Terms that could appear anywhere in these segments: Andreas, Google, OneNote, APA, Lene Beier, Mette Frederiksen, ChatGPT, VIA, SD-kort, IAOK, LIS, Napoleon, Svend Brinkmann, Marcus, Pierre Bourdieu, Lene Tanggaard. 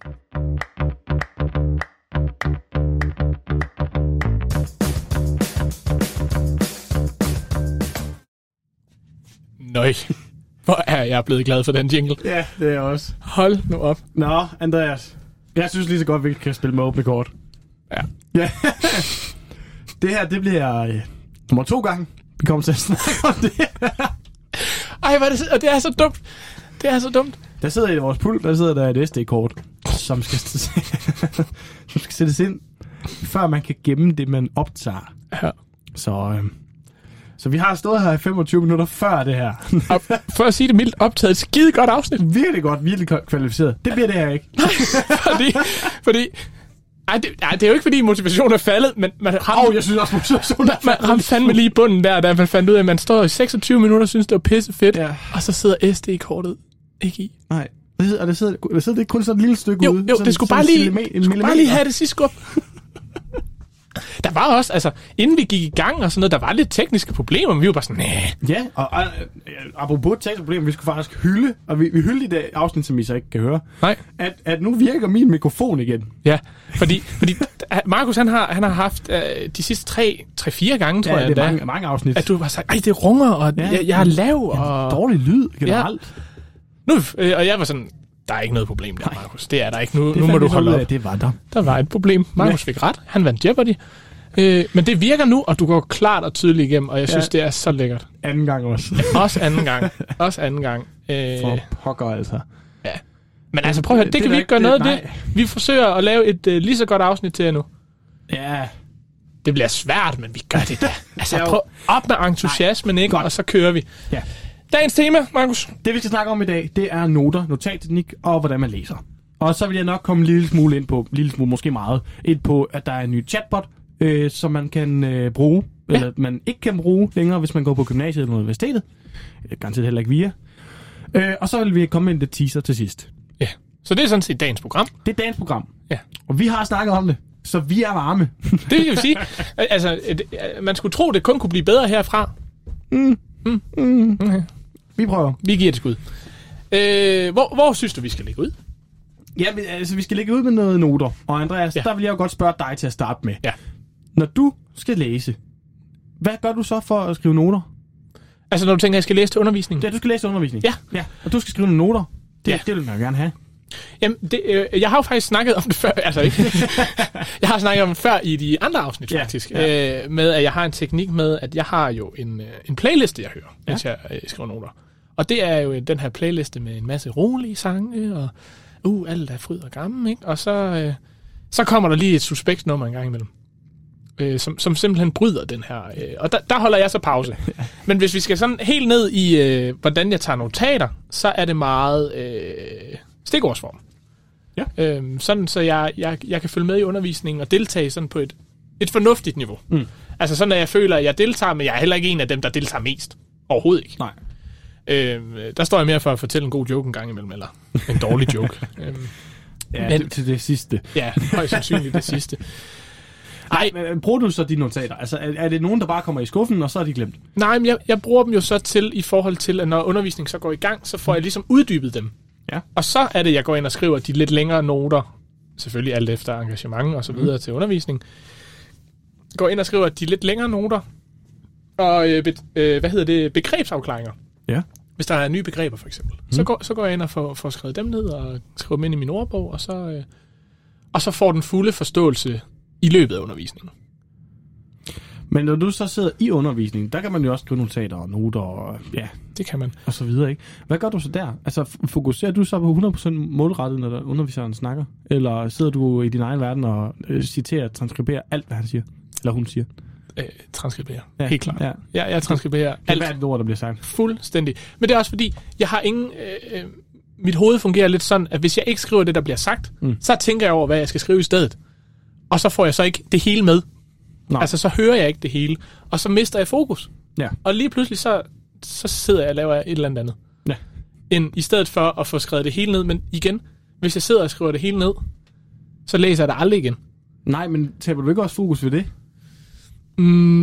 Nøj, hvor er jeg blevet glad for den jingle. Ja, det er jeg også. Hold nu op. Nå, Andreas. Jeg synes lige så godt, vi kan spille med åbne kort. Ja. Ja. Det her, det bliver nummer 2 gange, vi kommer til at snakke om det her. Ej, hvad er det, og det er så dumt. Det er så dumt. Der sidder i vores pult, der sidder der et SD-kort, som skal, som skal sættes ind, før man kan gemme det, man optager. Ja. Så vi har stået her i 25 minutter før det her. Og for at sige det mildt, optaget et skide godt afsnit. Virkelig godt, virkelig kvalificeret. Det bliver det her ikke. fordi det er jo ikke, fordi motivationen er faldet, men man ramte... jeg synes også, motivationen er faldet. Man ramte fandme lige bunden der, da man fandt ud af, at man står i 26 minutter og synes, det var pisse fedt, ja. Og så sidder SD-kortet ikke i. Nej, og der sidder det kun sådan et lille stykke ude. Jo, det skulle bare lige have det sidste skub. Der var også, altså, inden vi gik i gang og sådan noget, der var lidt tekniske problemer, men vi var bare sådan, Ja, og apropos tekniske problemer, vi skulle faktisk hylde, og vi hyldte i det afsnit, som I så ikke kan høre, nej. At nu virker min mikrofon igen. Ja, fordi Marcus, han har haft de sidste 3-4 gange, tror jeg. Ja, det er mange afsnit. At du bare sagt, det runger, og jeg er lav, og... dårlig lyd generelt. Ja. Og jeg var sådan... Der er ikke noget problem der, Marcus. Det er der ikke. Nu må du holde op. Det var der. Der var et problem. Marcus fik ret. Han vandt Jeopardy. Men det virker nu, og du går klart og tydeligt igennem, og jeg synes, det er så lækkert. Anden gang også. Også anden gang. For pokker altså. Ja. Men altså prøv at høre, det kan vi ikke gøre noget af det. Vi forsøger at lave et lige så godt afsnit til jer nu. Ja. Det bliver svært, men vi gør det da. Altså prøv op med entusiasmen, ikke? Godt. Og så kører vi. Ja. Dagens tema, Marcus. Det, vi skal snakke om i dag, det er noter, notatteknik og hvordan man læser. Og så vil jeg nok komme en lille smule ind på, måske meget, ind på, at der er en ny chatbot, som man kan bruge, eller man ikke kan bruge længere, hvis man går på gymnasiet eller universitetet. Garanteret heller ikke VIA. Og så vil vi komme med en lidt teaser til sidst. Ja, så det er sådan set dagens program. Det er dagens program. Ja. Og vi har snakket om det. Så vi er varme. Det vil jeg sige. Altså, man skulle tro, det kun kunne blive bedre herfra. Okay. Vi prøver. Vi giver det skud. Hvor synes du, vi skal lægge ud? Jamen, altså, vi skal lægge ud med noget noter. Og Andreas, der vil jeg jo godt spørge dig til at starte med. Ja. Når du skal læse, hvad gør du så for at skrive noter? Altså, når du tænker, at jeg skal læse til undervisning? Ja, du skal læse til undervisning. Ja. Og du skal skrive nogle noter. Det vil man jo gerne have. Jamen, jeg har jo faktisk snakket om det før. Altså, ikke? Jeg har snakket om det før i de andre afsnit, faktisk. Ja. Med, at jeg har en teknik med, at jeg har jo en playliste, jeg hører, hvis jeg skriver noter. Og det er jo den her playliste med en masse rolige sange, og alt er fryd og gammel, ikke? Og så kommer der lige et suspekt nummer en gang imellem, som simpelthen bryder den her. Og der holder jeg så pause. Men hvis vi skal sådan helt ned i, hvordan jeg tager notater, så er det meget stikordsform. Ja. Sådan, så jeg kan følge med i undervisningen og deltage sådan på et fornuftigt niveau. Mm. Altså sådan, at jeg føler, at jeg deltager, men jeg er heller ikke en af dem, der deltager mest. Overhovedet ikke. Nej. Der står jeg mere for at fortælle en god joke en gang imellem, eller en dårlig joke. Men, til det sidste. Ja, højst sandsynligt det sidste. Nej, men bruger du så de notater? Altså, er det nogen, der bare kommer i skuffen, og så er de glemt? Nej, men jeg bruger dem jo så til, i forhold til, at når undervisningen så går i gang, så får jeg ligesom uddybet dem. Ja. Og så er det, jeg går ind og skriver de lidt længere noter, selvfølgelig alt efter engagement og så videre til undervisning. Går ind og skriver de lidt længere noter, og begrebsafklaringer. Ja. Hvis der er nye begreber, for eksempel. Så går jeg ind og får skrevet dem ned, og skriver dem ind i min ordbog, og så får den fulde forståelse i løbet af undervisningen. Men når du så sidder i undervisningen, der kan man jo også skrive notater og noter, og det kan man. Og så videre, ikke? Hvad gør du så der? Altså, fokuserer du så på 100% målrettet, når underviseren snakker? Eller sidder du i din egen verden og citerer, transkriberer alt, hvad han siger? Eller hun siger? Transkriberer. Ja, helt klart. Ja. Jeg transkriberer alt. Hvert ord, der bliver sagt. Fuldstændig. Men det er også fordi, jeg har ingen... mit hoved fungerer lidt sådan, at hvis jeg ikke skriver det, der bliver sagt, så tænker jeg over, hvad jeg skal skrive i stedet. Og så får jeg så ikke det hele med. Nej. Altså, så hører jeg ikke det hele. Og så mister jeg fokus. Ja. Og lige pludselig, så sidder jeg og laver et eller andet. Ja. End i stedet for at få skrevet det hele ned. Men igen, hvis jeg sidder og skriver det hele ned, så læser jeg det aldrig igen. Nej, men taber du ikke også fokus ved det?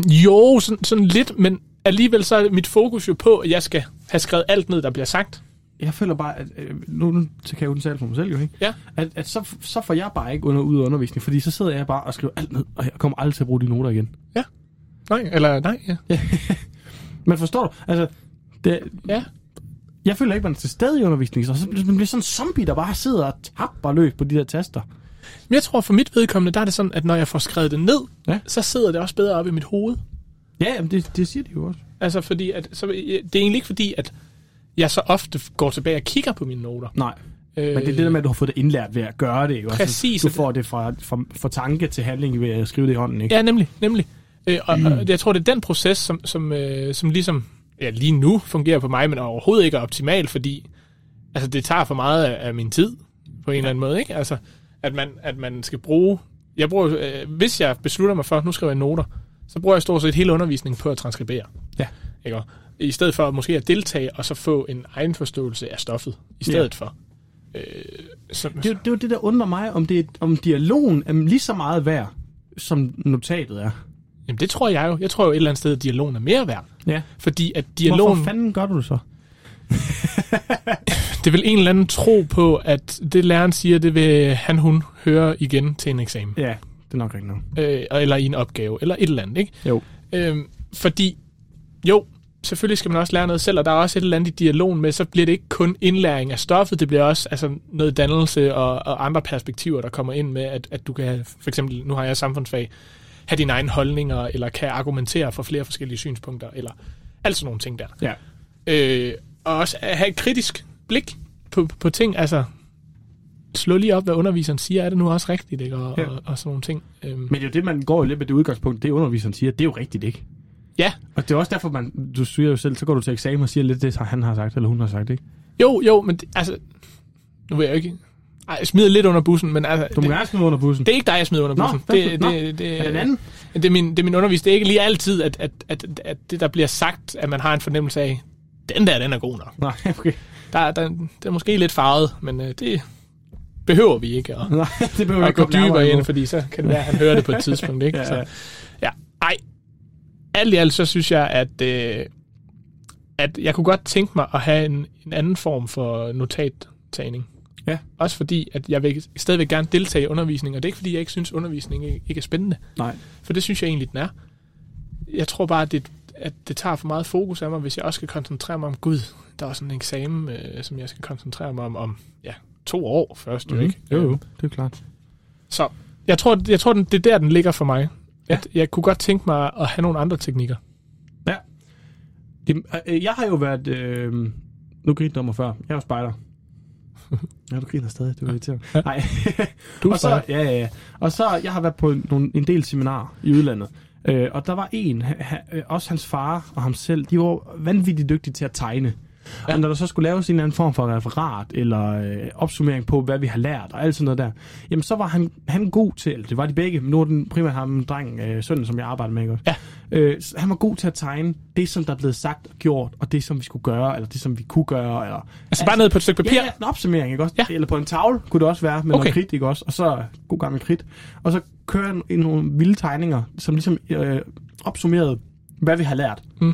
Jo, sådan lidt. Men alligevel så er mit fokus jo på, at jeg skal have skrevet alt ned, der bliver sagt. jeg føler bare, at nu kan jeg udtale for mig selv jo, ikke? Ja. At så får jeg bare ikke ud af undervisning, fordi så sidder jeg bare og skriver alt ned, og jeg kommer aldrig til at bruge de noter igen. Ja. Nej. Men forstår du? Altså, det, ja. Jeg føler ikke, man er til stede i undervisningen, så man bliver sådan en zombie, der bare sidder og tapper løs på de der taster. Men jeg tror, for mit vedkommende, der er det sådan, at når jeg får skrevet det ned, ja, så sidder det også bedre op i mit hoved. Ja, jamen det siger de jo også. Altså, fordi at, så, det er egentlig ikke fordi, at jeg så ofte går tilbage og kigger på mine noter. Nej, men det er det der med, at du har fået det indlært ved at gøre det, ikke? Præcis. Altså, du får det fra tanke til handling ved at skrive det i hånden, ikke? Ja, nemlig. Og jeg tror, det er den proces, som ligesom, ja, lige nu fungerer på mig, men overhovedet ikke er optimal, fordi altså, det tager for meget af min tid på en eller anden måde, ikke? Altså, at man skal bruge... Jeg bruger, hvis jeg beslutter mig for, nu skriver jeg noter, så bruger jeg stort set hele undervisningen på at transkribere. Ja. Ikke? I stedet for måske at deltage og så få en egen forståelse af stoffet, i stedet for. Det er jo det, der undrer mig, om dialogen er lige så meget værd, som notatet er. Jamen det tror jeg jo. Jeg tror jo et eller andet sted, at dialogen er mere værd. Ja. Fordi at dialogen... Hvorfor fanden gør du det så? Det vil en eller anden tro på, at det læreren siger, det vil han/hun høre igen til en eksamen. Ja, det er nok ikke noget. Eller i en opgave, eller et eller andet, ikke? Jo. Fordi, jo, selvfølgelig skal man også lære noget selv, og der er også et eller andet i dialogen med, så bliver det ikke kun indlæring af stoffet, det bliver også altså, noget dannelse og andre perspektiver, der kommer ind med, at du kan, for eksempel, nu har jeg samfundsfag, have dine egne holdninger, eller kan argumentere for flere forskellige synspunkter, eller alt sådan nogle ting der. Ja. Og også have et kritisk blik på ting, altså slå lige op, hvad underviseren siger, er det nu også rigtigt, ikke? Og sådan nogle ting. Men det er jo det, man går i lidt med det udgangspunkt, det underviseren siger, det er jo rigtigt, ikke? Ja. Og det er også derfor, du siger jo selv, så går du til eksamen og siger lidt det, han har sagt, eller hun har sagt, ikke? Jo, men det, altså, nu vil jeg ikke... Ej, jeg smider lidt under bussen, men altså... Du må gerne smide under bussen. Det er ikke dig, jeg smider under bussen. Det er den anden. Det er min undervis. Det er ikke lige altid, at det, der bliver sagt, at man har en fornemmelse af, den er god nok. Nej, okay. Det er måske lidt farvet, men det behøver vi ikke at, nej, det behøver at gå dybere ind, fordi så kan det være, at han hører det på et tidspunkt, ikke? Ja. Så, ja. Ej, alt i alt, så synes jeg, at jeg kunne godt tænke mig at have en anden form for notattagning. Ja. Også fordi, at jeg vil stadigvæk gerne deltage i undervisning, og det er ikke fordi, jeg ikke synes, undervisning ikke er spændende. Nej. For det synes jeg egentlig, den er. Jeg tror bare, at det tager for meget fokus af mig, hvis jeg også skal koncentrere mig om Gud. Der er også sådan en eksamen, som jeg skal koncentrere mig om 2 år først, jo ikke? Jo, det er klart. Så jeg tror det er der, den ligger for mig. Ja. At jeg kunne godt tænke mig at have nogle andre teknikker. Ja. Jeg har jo været... nu grinte du om mig før. Jeg var spejder. Ja, du griner stadig, det er irriterende. Nej. Du og så, ja. Og så, jeg har været på en del seminarer i udlandet, og der var en, også hans far og ham selv, de var vanvittigt dygtige til at tegne. Ja. Og når der så skulle laves en eller anden form for referat, eller opsummering på, hvad vi har lært, og alt sådan noget der, jamen så var han god til, det var de begge, men nu er den primært ham, drengen, sønnen, som jeg arbejder med, ikke også? Ja. Han var god til at tegne det, som der er blevet sagt og gjort, og det, som vi skulle gøre, eller det, som vi kunne gøre. Eller, altså bare ned på et stykke papir? Ja, en opsummering, ikke også? Ja. Eller på en tavle kunne det også være, med noget kridt, ikke også? Og så god gammel kridt. Og så kører han nogle vilde tegninger, som ligesom opsummerede, hvad vi har lært. Mm.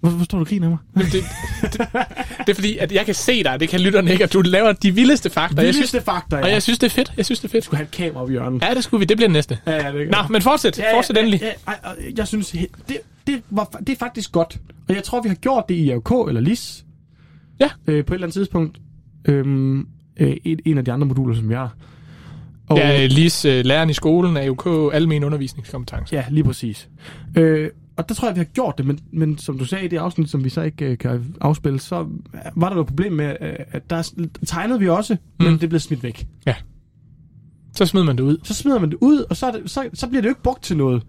Hvorfor står du og griner af mig? Det er fordi, at jeg kan se dig, det kan lytterne ikke, at du laver de vildeste fakta. Ja. Og jeg synes, det er fedt. Vi skulle have et kamera op i hjørnet. Ja, det skulle vi. Det bliver næste. Ja, det nå, men fortsæt. Fortsæt endelig. Ja, jeg synes, det er faktisk godt. Og jeg tror, vi har gjort det i IAOK eller LIS. Ja. På et eller andet tidspunkt. En af de andre moduler, som jeg har. Og, ja, LIS, læreren i skolen, IAOK, almen undervisningskompetence. Ja, lige præcis. Og der tror jeg, vi har gjort det, men som du sagde i det afsnit, som vi så ikke kan afspille, så var der jo et problem med, at der tegnede vi også, men det blev smidt væk. Ja. Så smider man det ud. Og så bliver det jo ikke brugt til noget.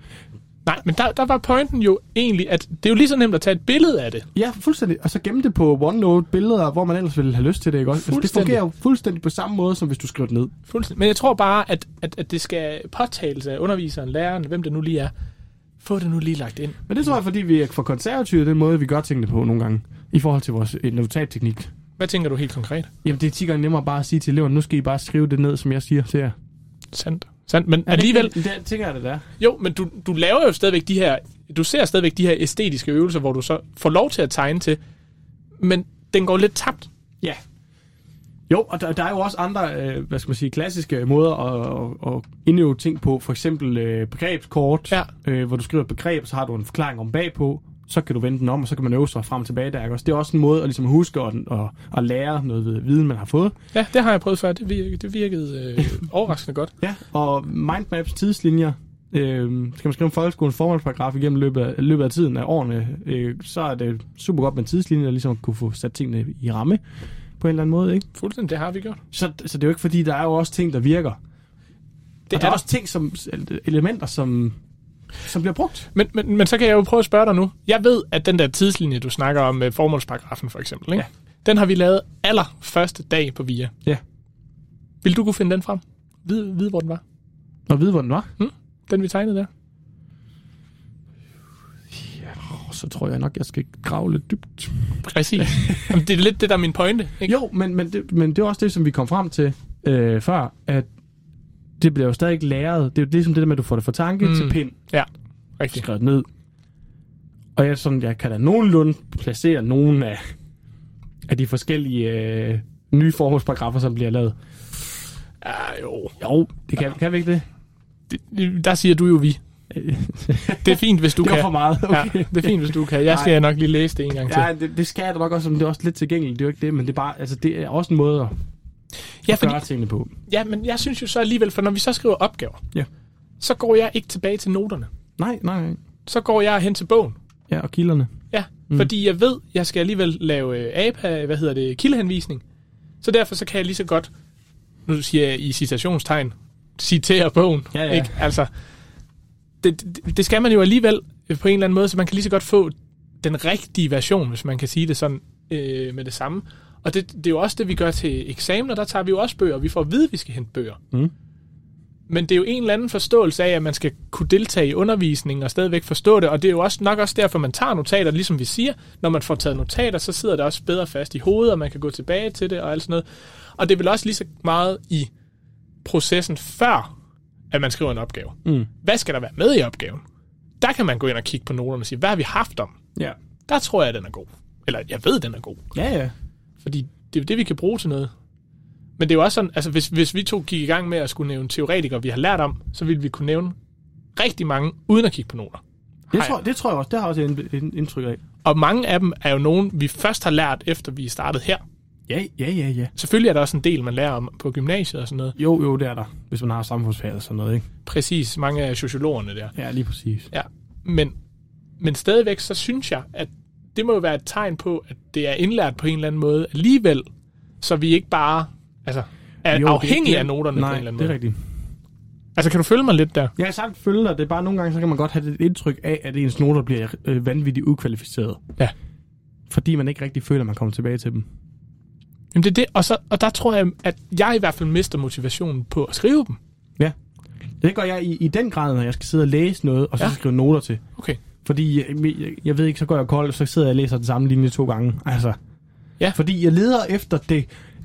Nej, men der var pointen jo egentlig, at det er jo lige så nemt at tage et billede af det. Ja, fuldstændig. Og så gemme det på OneNote, billeder, hvor man ellers ville have lyst til det, ikke også? Altså, det fungerer jo fuldstændig på samme måde, som hvis du skriver det ned. Fuldstændig. Men jeg tror bare, at det skal påtales af underviseren, læreren, hvem det nu lige er. Få det nu lige lagt ind. Men det tror jeg, fordi vi er for konservative, den måde, vi gør tingene på nogle gange, i forhold til vores notatteknik. Hvad tænker du helt konkret? Jamen, det er 10 gange nemmere bare at sige til eleverne, nu skal I bare skrive det ned, som jeg siger til jer. Sandt. Men ja, alligevel... Det tænker jeg, det der. Jo, men du laver jo stadigvæk de her... Du ser stadigvæk de her æstetiske øvelser, hvor du så får lov til at tegne til, men den går lidt tabt. Ja. Jo, og der er jo også andre, hvad skal man sige, klassiske måder at indøve ting på. For eksempel begrebskort, hvor du skriver et begreb, så har du en forklaring om bagpå. Så kan du vende den om, og så kan man øve sig frem og tilbage der. Også. Det er også en måde at ligesom huske og lære noget ved viden, man har fået. Ja, det har jeg prøvet før. Det virkede overraskende godt. Ja, og mindmaps, tidslinjer. Skal man skrive om folkeskolens formålsparagraf igennem løbet af tiden af årene, så er det super godt med tidslinjer, ligesom at kunne få sat tingene i ramme på en eller anden måde, ikke? Fuldstændig, det har vi gjort. Så det er jo ikke, fordi der er jo også ting, der virker. Der er også ting, som elementer, som bliver brugt. Men så kan jeg jo prøve at spørge dig nu. Jeg ved, at den der tidslinje, du snakker om med formålsparagrafen for eksempel, ikke? Ja. Den har vi lavet allerførste dag på VIA. Ja. Vil du kunne finde den frem? Vide, hvor den var? Og vide, hvor den var? Den vi tegnede der? Ja, så tror jeg nok, jeg skal grave lidt dybt. Præcis. Jamen, det er lidt det, der er min pointe, ikke? Jo, men det er også det, som vi kom frem til før, at det bliver jo stadig læret. Det er jo ligesom det der med, at du får det fra tanke til pind. Ja, rigtig. Skrevet ned. Og jeg kan da nogenlunde placere nogle af de forskellige nye formålsparagraffer, som bliver lavet. Ja, jo, det kan vi ikke det? Der siger du jo vi. Det er fint, hvis du kan. Det var for meget. Okay. Ja, det er fint, hvis du kan. Jeg skal nok lige læse det en gang til. Ja, det skal jeg da nok også, men det er også lidt tilgængeligt. Det er jo ikke det, men det er, bare, altså, det er også en måde at gøre tingene på. Ja, men jeg synes jo så alligevel, for når vi så skriver opgaver, så går jeg ikke tilbage til noterne. Nej. Så går jeg hen til bogen. Ja, og kilderne. Ja, fordi jeg ved, jeg skal alligevel lave APA, kildehenvisning. Så derfor så kan jeg lige så godt, nu siger jeg i citationstegn, citere bogen, ikke? Altså, det skal man jo alligevel på en eller anden måde, så man kan lige så godt få den rigtige version, hvis man kan sige det sådan med det samme. Og det er jo også det, vi gør til eksamener, der tager vi jo også bøger, vi får at vide, at vi skal hente bøger. Men det er jo en eller anden forståelse af, at man skal kunne deltage i undervisningen og stadigvæk forstå det, og det er jo også nok også derfor, man tager notater, ligesom vi siger. Når man får taget notater, så sidder det også bedre fast i hovedet, og man kan gå tilbage til det og alt sådan noget. Og det er vel også lige så meget i processen før, at man skriver en opgave. Hvad skal der være med i opgaven? Der kan man gå ind og kigge på noterne og sige, hvad har vi haft om? Ja. Der tror jeg, den er god. Eller jeg ved, den er god. Ja. Fordi det er jo det, vi kan bruge til noget. Men det er jo også sådan, altså hvis vi to gik i gang med at skulle nævne teoretikere, vi har lært om, så ville vi kunne nævne rigtig mange, uden at kigge på noter. Det tror jeg også, det har også en indtryk af. Og mange af dem er jo nogen, vi først har lært, efter vi startede her. Ja. Selvfølgelig er der også en del, man lærer om på gymnasiet og sådan noget. Jo, det er der, hvis man har samfundsfag og sådan noget, ikke? Præcis, mange af sociologerne der. Ja, lige præcis. Ja, men stadigvæk, så synes jeg, at det må jo være et tegn på, at det er indlært på en eller anden måde alligevel, så vi ikke bare er afhængige af noterne på en eller anden måde. Nej, det er rigtigt. Altså, kan du følge mig lidt der? Ja, jeg sagt følge dig. Det er bare nogle gange, så kan man godt have et indtryk af, at ens noter bliver vanvittigt ukvalificeret. Ja. Fordi man ikke rigtig føler, at man kommer tilbage til dem. Jamen det er det, og der tror jeg, at jeg i hvert fald mister motivationen på at skrive dem. Ja, det gør jeg i den grad, når jeg skal sidde og læse noget, og så skrive noter til. Okay. Fordi, jeg ved ikke, så går jeg kold, så sidder jeg og læser den samme linje 2 gange. Altså, ja. Fordi jeg leder efter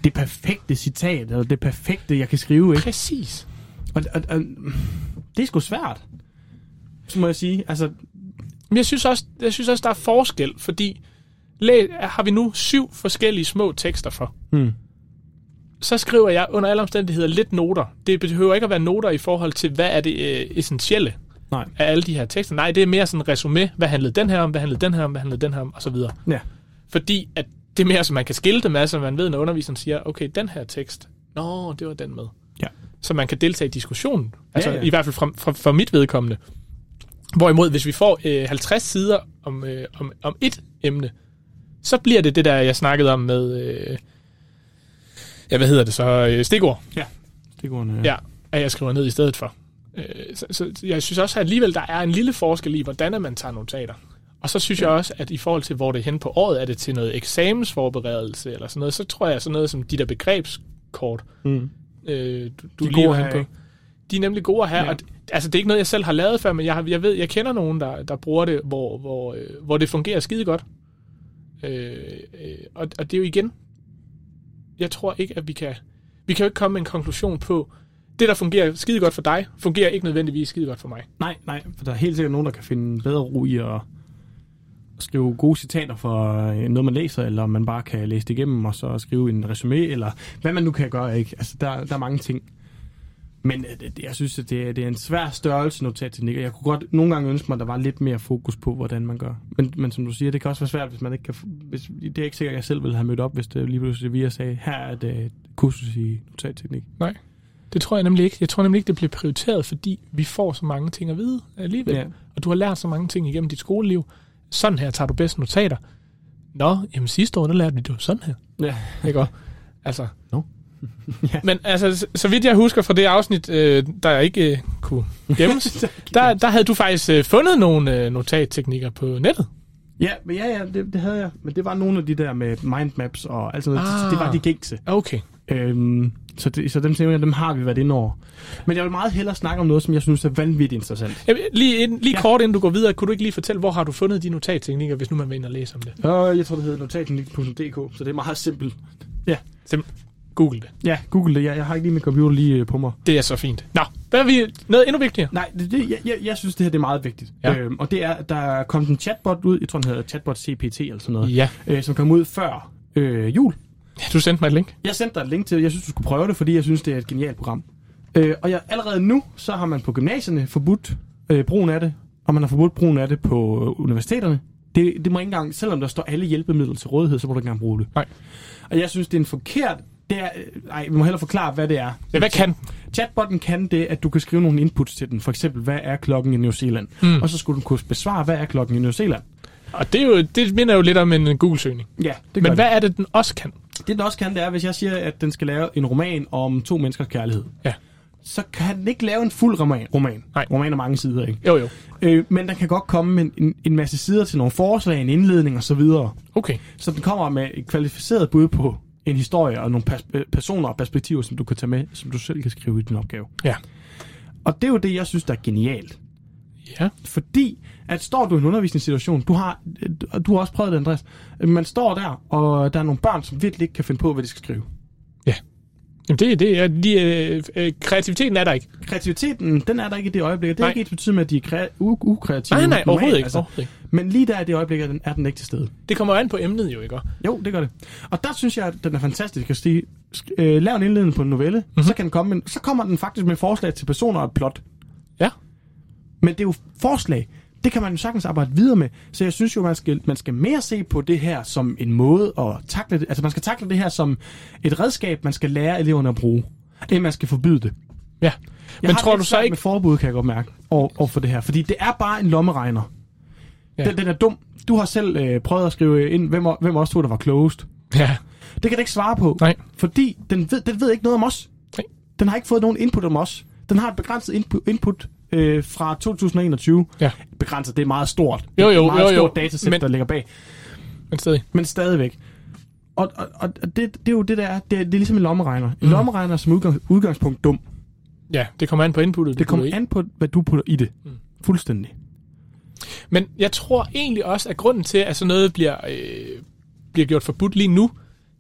det perfekte citat, eller det perfekte, jeg kan skrive, ikke? Præcis. Og det er sgu svært, så må jeg sige. Altså, men jeg synes også, der er forskel, fordi har vi nu 7 forskellige små tekster for. Så skriver jeg under alle omstændigheder lidt noter. Det behøver ikke at være noter i forhold til, hvad er det essentielle af alle de her tekster. Nej, det er mere sådan en resume. Hvad handlede den her om? Hvad handlede den her om? Hvad handlede den her om? Og så videre. Ja. Fordi at det er mere, som man kan skille det med, så man ved, når underviseren siger, okay, den her tekst, det var den med. Ja. Så man kan deltage i diskussionen. Altså i hvert fald fra mit vedkommende. Hvorimod, hvis vi får 50 sider om et emne, så bliver det der, jeg snakkede om med, stikord. Ja, stikordene, ja. At jeg skriver ned i stedet for. Så jeg synes også, at alligevel, der er en lille forskel i, hvordan man tager notater. Og så synes jeg også, at i forhold til, hvor det er hen på året, er det til noget eksamensforberedelse eller sådan noget, så tror jeg sådan noget som de der begrebskort, du lige har hen på. De er nemlig gode at have, og det er ikke noget, jeg selv har lavet før, men jeg kender nogen, der bruger det, hvor det fungerer skide godt. Og det er jo igen, jeg tror ikke, at vi kan jo ikke komme med en konklusion på, det der fungerer skide godt for dig, fungerer ikke nødvendigvis skide godt for mig. Nej, for der er helt sikkert nogen, der kan finde bedre ro i skrive gode citater for noget, man læser, eller man bare kan læse det igennem, og så skrive en resume, eller hvad man nu kan gøre, ikke? Altså, der er mange ting. Men jeg synes, at det er en svær størrelse notatteknik, og jeg kunne godt nogle gange ønske mig, at der var lidt mere fokus på, hvordan man gør. Men som du siger, det kan også være svært, hvis man ikke kan... det er ikke sikkert, at jeg selv ville have mødt op, hvis det lige pludselig VIA sagde, her er et kursus i notatteknik. Nej, det tror jeg nemlig ikke. Jeg tror nemlig ikke, det bliver prioriteret, fordi vi får så mange ting at vide alligevel. Ja. Og du har lært så mange ting igennem dit skoleliv. Sådan her tager du bedst notater. Nå, jamen sidste år, der lærte vi det jo sådan her. Ja. Ikke? Altså... No. Ja. Men altså, så vidt jeg husker fra det afsnit, der ikke kunne gemmes, der havde du faktisk fundet nogle notatteknikker på nettet. Ja, det havde jeg. Men det var nogle af de der med mindmaps og alt sådan noget. Det var de gængse. Okay. Så dem har vi været inde over. Men jeg vil meget hellere snakke om noget, som jeg synes er vanvittigt interessant. Lige kort, inden du går videre, kunne du ikke lige fortælle, hvor har du fundet de notatteknikker, hvis nu man vil ind og læse om det? Jeg tror, det hedder notatteknik.dk, så det er meget simpelt. Ja, simpelt. Google det. Ja, Google det. Jeg har ikke lige min computer lige på mig. Det er så fint. Nå, hvad er vi? Noget endnu vigtigere? Nej, jeg synes, det her det er meget vigtigt. Ja. Og det er, der kom en chatbot ud, jeg tror, den hedder chatbot CPT eller sådan noget, ja. Som kom ud før jul. Ja, du sendte mig et link. Jeg sendte dig et link til, jeg synes, du skulle prøve det, fordi jeg synes, det er et genialt program. Allerede nu, så har man på gymnasierne forbudt brugen af det, og man har forbudt brugen af det på universiteterne. Det må ikke engang, selvom der står alle hjælpemidler til rådighed, så må du ikke engang bruge det. Nej. Og jeg synes, det er en forkert... vi må hellere forklare, hvad det er. Ja, hvad kan? Chatbotten kan det, at du kan skrive nogle inputs til den. For eksempel, hvad er klokken i New Zealand? Mm. Og så skulle den kunne besvare, hvad er klokken i New Zealand? Og det minder jo lidt om en Google-søgning. Ja, det men hvad er det, den også kan? Det, den også kan, det er, hvis jeg siger, at den skal lave en roman om 2 menneskers kærlighed. Ja. Så kan den ikke lave en fuld roman. Nej. Roman er mange sider, ikke? Jo. Men den kan godt komme med en masse sider til nogle forslag, en indledning osv. Okay. Så den kommer med et kvalificeret bud på en historie og nogle personer og perspektiver, som du kan tage med, som du selv kan skrive i din opgave. Ja. Og det er jo det, jeg synes, der er genialt. Ja. Fordi, at står du i en undervisningssituation, du har også prøvet det, Andreas, man står der, og der er nogle børn, som virkelig ikke kan finde på, hvad de skal skrive. Ja. Jamen det er det. Kreativiteten er der ikke. Kreativiteten, den er der ikke i det øjeblik. Det er ikke et betydning med, at de er ukreative. Nej, overhovedet ikke. Altså. Men lige der i det øjeblik, er den ikke til stede. Det kommer an på emnet jo, ikke? Jo, det gør det. Og der synes jeg, at den er fantastisk at sige, lav en indledning på en novelle, mm-hmm. Så kommer den faktisk med forslag til personer og et plot. Ja. Men det er jo forslag. Det kan man jo sagtens arbejde videre med. Så jeg synes jo, man skal mere se på det her som en måde at takle det. Altså man skal takle det her som et redskab, man skal lære eleverne at bruge. End man skal forbyde det. Ja. Men tror du så ikke... med forbud, kan jeg godt mærke, over for det her. Fordi det er bare en lommeregner. Ja. Den er dum. Du har selv prøvet at skrive ind, hvem også tror, der var klogest. Ja. Det kan det ikke svare på. Nej. Fordi den ved ikke noget om os. Nej. Den har ikke fået nogen input om os. Den har et begrænset input fra 2021. Ja. Begrænset, det er meget stort. Det er et meget stort datasæt, der ligger bag. Men stadigvæk. Og det er jo det, der er. Det er ligesom en lommeregner. En lommeregner som udgangspunkt dum. Ja, det kommer an på inputtet. Det kommer an på, hvad du putter i det. Mm. Fuldstændig. Men jeg tror egentlig også, at grunden til, at sådan noget bliver gjort forbudt lige nu,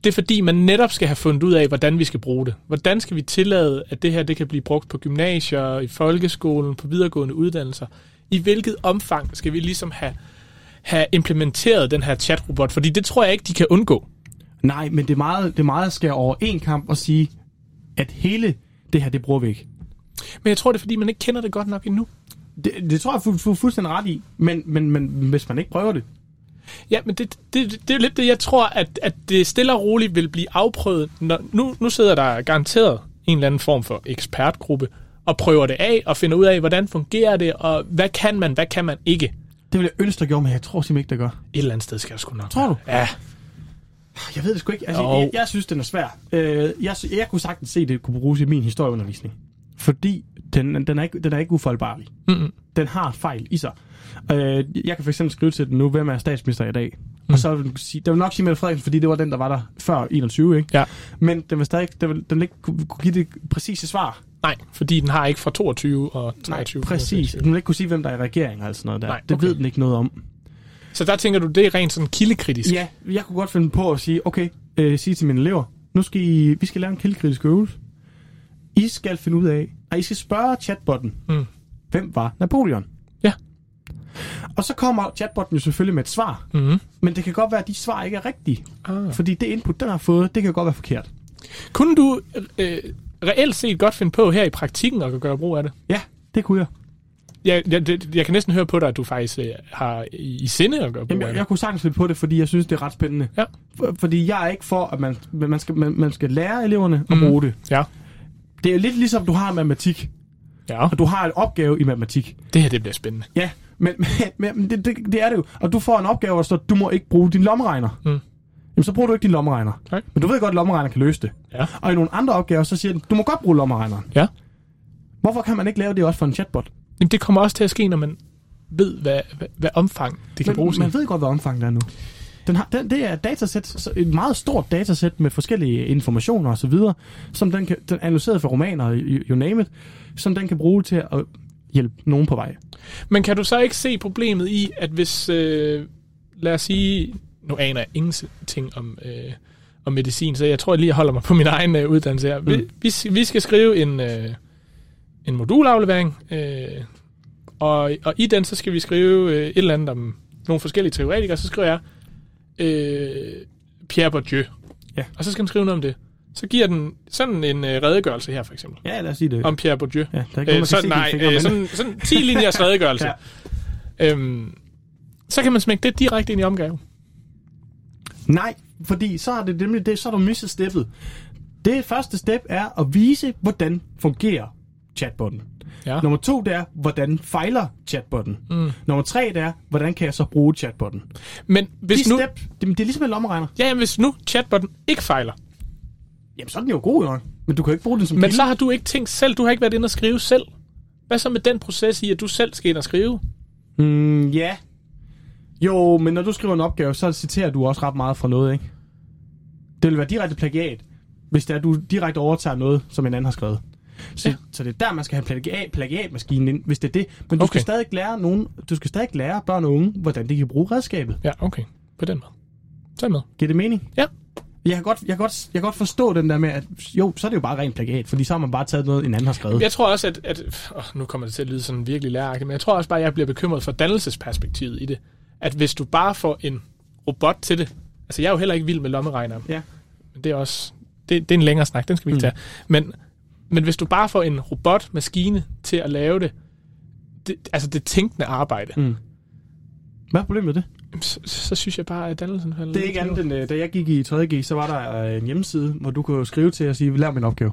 det er fordi, man netop skal have fundet ud af, hvordan vi skal bruge det. Hvordan skal vi tillade, at det her det kan blive brugt på gymnasier, i folkeskolen, på videregående uddannelser? I hvilket omfang skal vi ligesom have implementeret den her chatrobot? Fordi det tror jeg ikke, de kan undgå. Nej, men det er meget skal over en kamp og sige, at hele det her, det bruger vi ikke. Men jeg tror, det er fordi, man ikke kender det godt nok endnu. Det tror jeg fuldstændig ret i, men hvis man ikke prøver det. Ja, men det er jo lidt det, jeg tror, at det stille og roligt vil blive afprøvet. Nu sidder der garanteret en eller anden form for ekspertgruppe og prøver det af og finder ud af, hvordan fungerer det, og hvad kan man ikke. Det vil jeg ønske, der gjorde, men jeg tror simpelthen ikke, det gør. Et eller andet sted skal jeg sgu nok. Tror du? Ja. Jeg ved det sgu ikke. Altså, jeg synes, den er svær. Jeg kunne sagtens se, det kunne bruges i min historieundervisning. Fordi den er ikke ufoldbarlig. Mm-hmm. Den har fejl i sig. Jeg kan for eksempel skrive til den nu, hvem er statsminister i dag? Mm. Og så vil den nok sige Mette Frederiksen, fordi det var den, der var der før 21, ikke? Ja. Men den vil stadig ikke kunne give det præcise svar. Nej, fordi den har ikke fra 22 og 23. Nej, præcis. Den vil ikke kunne sige, hvem der er i regeringen eller sådan noget der. Nej, okay. Det ved den ikke noget om. Så der tænker du, det er rent sådan kildekritisk? Ja, jeg kunne godt finde på at sige, okay, sige til mine elever, nu skal vi skal lave en kildekritisk øvelse. I skal finde ud af, og I skal spørge chatbotten, hvem var Napoleon? Ja. Og så kommer chatbotten jo selvfølgelig med et svar. Mm. Men det kan godt være, at de svar ikke er rigtige. Fordi det input, den har fået, det kan godt være forkert. Kunne du reelt set godt finde på her i praktikken at gøre brug af det? Ja, det kunne jeg. Jeg kan næsten høre på dig, at du faktisk har i sinde at gøre brug af det. Jeg kunne sagtens finde på det, fordi jeg synes, det er ret spændende. Ja. Fordi jeg er ikke for, at man skal lære eleverne at bruge det. Ja. Det er lidt ligesom, du har matematik. Ja. Og du har en opgave i matematik. Det her, det bliver spændende. Ja, men det er det jo. Og du får en opgave, hvor der står, du må ikke bruge din lommeregner. Mm. Jamen, så bruger du ikke din lommeregner. Okay. Men du ved godt, at lommeregner kan løse det. Ja. Og i nogle andre opgaver, så siger den, du må godt bruge lommeregneren. Ja. Hvorfor kan man ikke lave det også for en chatbot? Jamen, det kommer også til at ske, når man ved, hvad omfang det kan bruges. Man ved godt, hvad omfang der er nu. Det er et datasæt, et meget stort datasæt med forskellige informationer og så videre, som den analyseret for romaner, you name it, som den kan bruge til at hjælpe nogen på vej. Men kan du så ikke se problemet i, at hvis, lad os sige, nu aner jeg ingenting om medicin, så jeg tror jeg holder mig på min egen uddannelse her. Vi skal skrive en modulaflevering, og i den så skal vi skrive et eller andet om nogle forskellige teoretikere, så skriver jeg Pierre Bourdieu. Ja. Og så skal man skrive noget om det. Så giver den sådan en redegørelse her, for eksempel. Ja, lad os sige det. Om Pierre Bourdieu. Ja, der er ikke nogen, sådan 10 linjers redegørelse. Ja. Så kan man smække det direkte ind i omgaven. Nej, fordi så er det nemlig det, så er du misset steppet. Det første step er at vise, hvordan fungerer chatbotten. Ja. Nummer 2, det er, hvordan fejler chatbotten. Mm. Nummer 3, det er, hvordan kan jeg så bruge chatbotten. Men hvis de nu... det er ligesom en lommeregner. Ja, jamen, hvis nu chatbotten ikke fejler. Jamen, så er den jo god, jo. Men du kan ikke bruge den som... Men så har du ikke tænkt selv, du har ikke været inde og skrive selv. Hvad så med den proces i, at du selv skal ind og skrive? Ja. Jo, men når du skriver en opgave, så citerer du også ret meget fra noget, ikke? Det vil være direkte plagiat, hvis det er, du direkte overtager noget, som en anden har skrevet. Så, ja. Så det er der, man skal have plagiatmaskinen ind, hvis det er det. Men du, okay. Du skal stadig lære børn og unge, hvordan de kan bruge redskabet. Ja, okay. På den måde. Tag med. Giver det mening? Ja. Jeg kan godt forstå den der med, at jo, så er det jo bare rent plagiat, fordi så har man bare taget noget, en anden har skrevet. Jeg tror også, at nu kommer det til at lyde sådan virkelig læreragtigt, men jeg tror også bare, at jeg bliver bekymret for dannelsesperspektivet i det. At hvis du bare får en robot til det, altså jeg er jo heller ikke vild med lommeregnere, ja. Men det er også, det er en længere snak, den skal vi ikke tage, men hvis du bare får en robotmaskine til at lave det altså det tænkende arbejde. Mm. Hvad er problemet med det? Så synes jeg bare, at dannelsen... Det er ikke andet end, da jeg gik i 3.G, så var der en hjemmeside, hvor du kunne skrive til og sige, lær min opgave.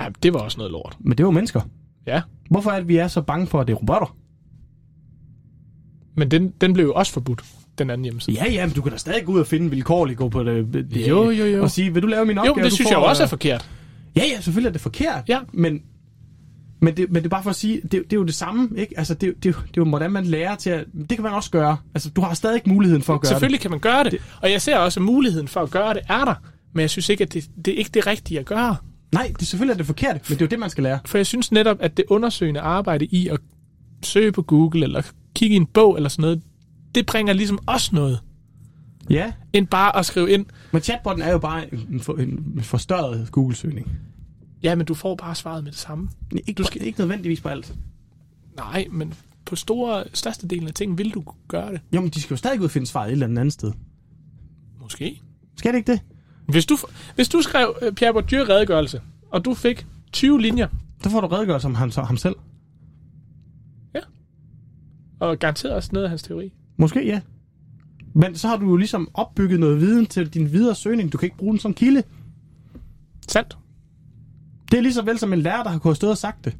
Ja, det var også noget lort. Men det var mennesker. Ja. Hvorfor er det, vi er så bange for, at det er robotter? Men den blev jo også forbudt, den anden hjemmeside. Ja, men du kan da stadig gå ud og finde vilkårligt, gå på det. Jo. Og sige, vil du lave min opgave? Jo, det synes jeg også er forkert. Ja, selvfølgelig er det forkert, ja. Men det er bare for at sige, det er jo det samme, ikke? Altså, det er jo, hvordan man lærer til at... Det kan man også gøre. Altså, du har stadig ikke muligheden for at gøre det. Selvfølgelig kan man gøre det, og jeg ser også, at muligheden for at gøre det er der, men jeg synes ikke, at det er ikke det rigtige at gøre. Nej, det selvfølgelig er det forkert, men det er jo det, man skal lære. For jeg synes netop, at det undersøgende arbejde i at søge på Google, eller kigge i en bog, eller sådan noget, det bringer ligesom også noget. Ja. End bare at skrive ind. Men chatbotten er jo bare en forstørret Google-søgning. Ja, men du får bare svaret med det samme. Du skal ikke nødvendigvis på alt. Nej, men på størstedelen af ting vil du gøre det. Jo, men de skal jo stadig ud og finde svaret et eller andet sted. Måske. Skal det ikke det? Hvis du skrev Pierre Bourdieu redegørelse, og du fik 20 linjer. Så får du redegørelse om ham selv. Ja. Og garanteret også noget af hans teori. Måske, ja. Men så har du jo ligesom opbygget noget viden til din videre søgning. Du kan ikke bruge den som kilde. Sandt. Det er lige så vel som en lærer, der har kunnet stået og sagt det.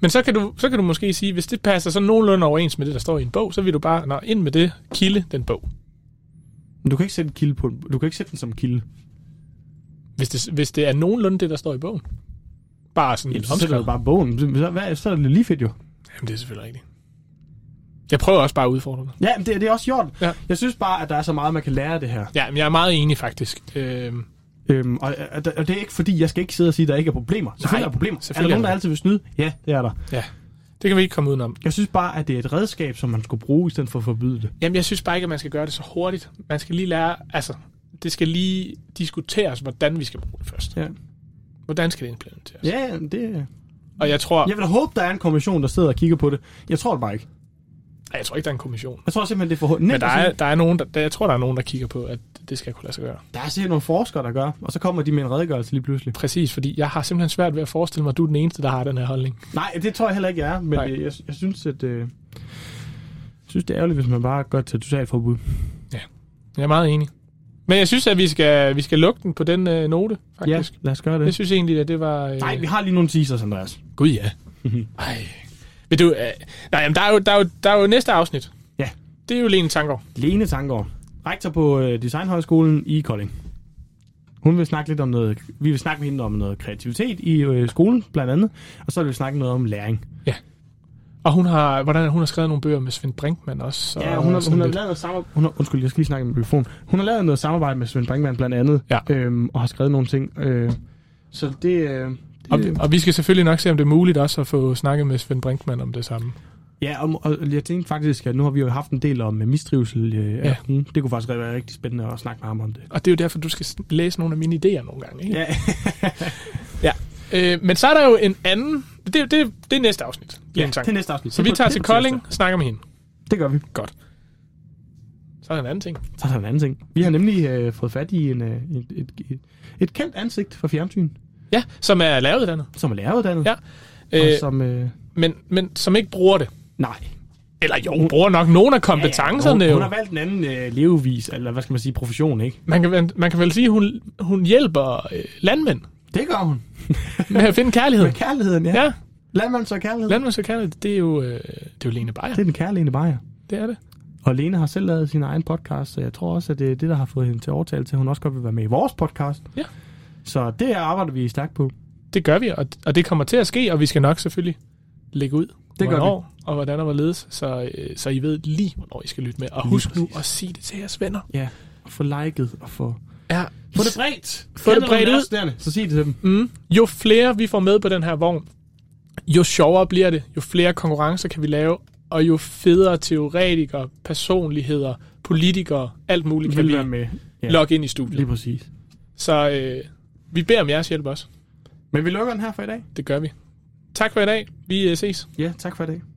Men så kan du måske sige, hvis det passer så nogenlunde overens med det, der står i en bog, så vil du bare ind med det, kilde den bog. Men du kan ikke sætte en kilde på. Du kan ikke sætte den som kilde. Hvis det er nogenlunde det, der står i bogen. Bare sådan. Jamen, så sætter du bare bogen. Så er det lige fedt jo. Jamen det er selvfølgelig rigtigt. Jeg prøver også bare at udfordre dig. Ja, men det er også gjort. Ja. Jeg synes bare, at der er så meget, man kan lære af det her. Ja, men jeg er meget enig faktisk. Og det er ikke fordi, jeg skal ikke sidde og sige, at der ikke er problemer. Selvfølgelig er der problemer. Selvfølgelig er der nogen, der altid vil snyde? Ja, det er der. Ja, det kan vi ikke komme udenom. Jeg synes bare, at det er et redskab, som man skulle bruge, i stedet for at forbyde det. Jamen, jeg synes bare ikke, at man skal gøre det så hurtigt. Man skal lige lære, altså, det skal lige diskuteres, hvordan vi skal bruge det først. Ja. Hvordan skal det implementeres? Ja, det... Og jeg tror... Jeg vil da håbe, der er en kommission, der sidder og kigger på det. Jeg tror det bare ikke. Jeg tror ikke, der er en kommission. Jeg tror simpelthen, det er for... Men der er nogen, jeg tror, der er nogen, der kigger på, at det skal kunne lade sig gøre. Der er sikkert nogle forskere, der gør, og så kommer de med en redegørelse lige pludselig. Præcis, fordi jeg har simpelthen svært ved at forestille mig, at du er den eneste, der har den her holdning. Nej, det tror jeg heller ikke, jeg er, men jeg synes, at... Jeg synes, det er ærgerligt, hvis man bare gør til et totalt forbud. Ja, jeg er meget enig. Men jeg synes, at vi skal lukke den på den note, faktisk. Ja, lad os gøre det. Jeg synes egentlig, at det var... Nej, vi har lige nogle teasers, Andreas. Gud ja. Ej. Vil du... Nej, jamen, der er jo næste afsnit. Ja. Det er jo Lene Tanggaard. Lene Tanggaard. Rektor på Designhøjskolen i Kolding. Hun vil snakke lidt om noget... Vi vil snakke med hende om noget kreativitet i skolen, blandt andet. Og så vil vi snakke noget om læring. Ja. Og hun har skrevet nogle bøger med Svend Brinkmann også. Ja, og hun har lavet noget samarbejde... Undskyld, jeg skal lige snakke med telefonen. Hun har lavet noget samarbejde med Svend Brinkmann blandt andet, ja. Og har skrevet nogle ting. Så det... Og vi skal selvfølgelig nok se, om det er muligt også at få snakket med Svend Brinkmann om det samme. Ja, og jeg tænkte faktisk, at nu har vi jo haft en del om mistrivsel. Ja. Det kunne faktisk være rigtig spændende at snakke med ham om det. Og det er jo derfor, du skal læse nogle af mine idéer nogle gange, ikke? Ja. Ja. Men så er der jo en anden... Det er næste afsnit. Ja, det er næste afsnit. Så vi tager til Kolding og snakker med hende. Det gør vi. Godt. Så er der en anden ting. Vi har nemlig fået fat i et kendt ansigt fra fjernsyn. Ja, som er læreruddannet. Ja. Og som, men som ikke bruger det. Nej. Eller jo, hun bruger nok nogle af kompetencerne. Ja, hun har valgt en anden levevis, eller hvad skal man sige, profession, ikke? Man kan vel sige, at hun hjælper landmænd. Det gør hun. Med at finde kærligheden. Med kærligheden, ja. Landmand så kærlighed, det er jo Lene Beier. Det er den kære Lene Beier. Det er det. Og Lene har selv lavet sin egen podcast, så jeg tror også, at det er det, der har fået hende til at overtale til, at hun også godt vil være med i vores podcast. Ja. Så det arbejder vi stærkt på. Det gør vi, og det kommer til at ske, og vi skal nok selvfølgelig lægge ud, det gør hvornår vi. Og hvordan og hvorledes, så I ved lige, hvornår I skal lytte med. Og lige husk præcis. Nu at sige det til jeres venner. Ja, og få liket og få... Ja. Få det bredt ud. Så sig det til dem. Jo flere vi får med på den her vogn, jo sjovere bliver det, jo flere konkurrencer kan vi lave, og jo federe teoretikere, personligheder, politikere, alt muligt kan vi logge ind i studiet. Lige præcis. Så vi beder om jeres hjælp også. Men vi lukker den her for i dag. Det gør vi. Tak for i dag. Vi ses. Ja, tak for i dag.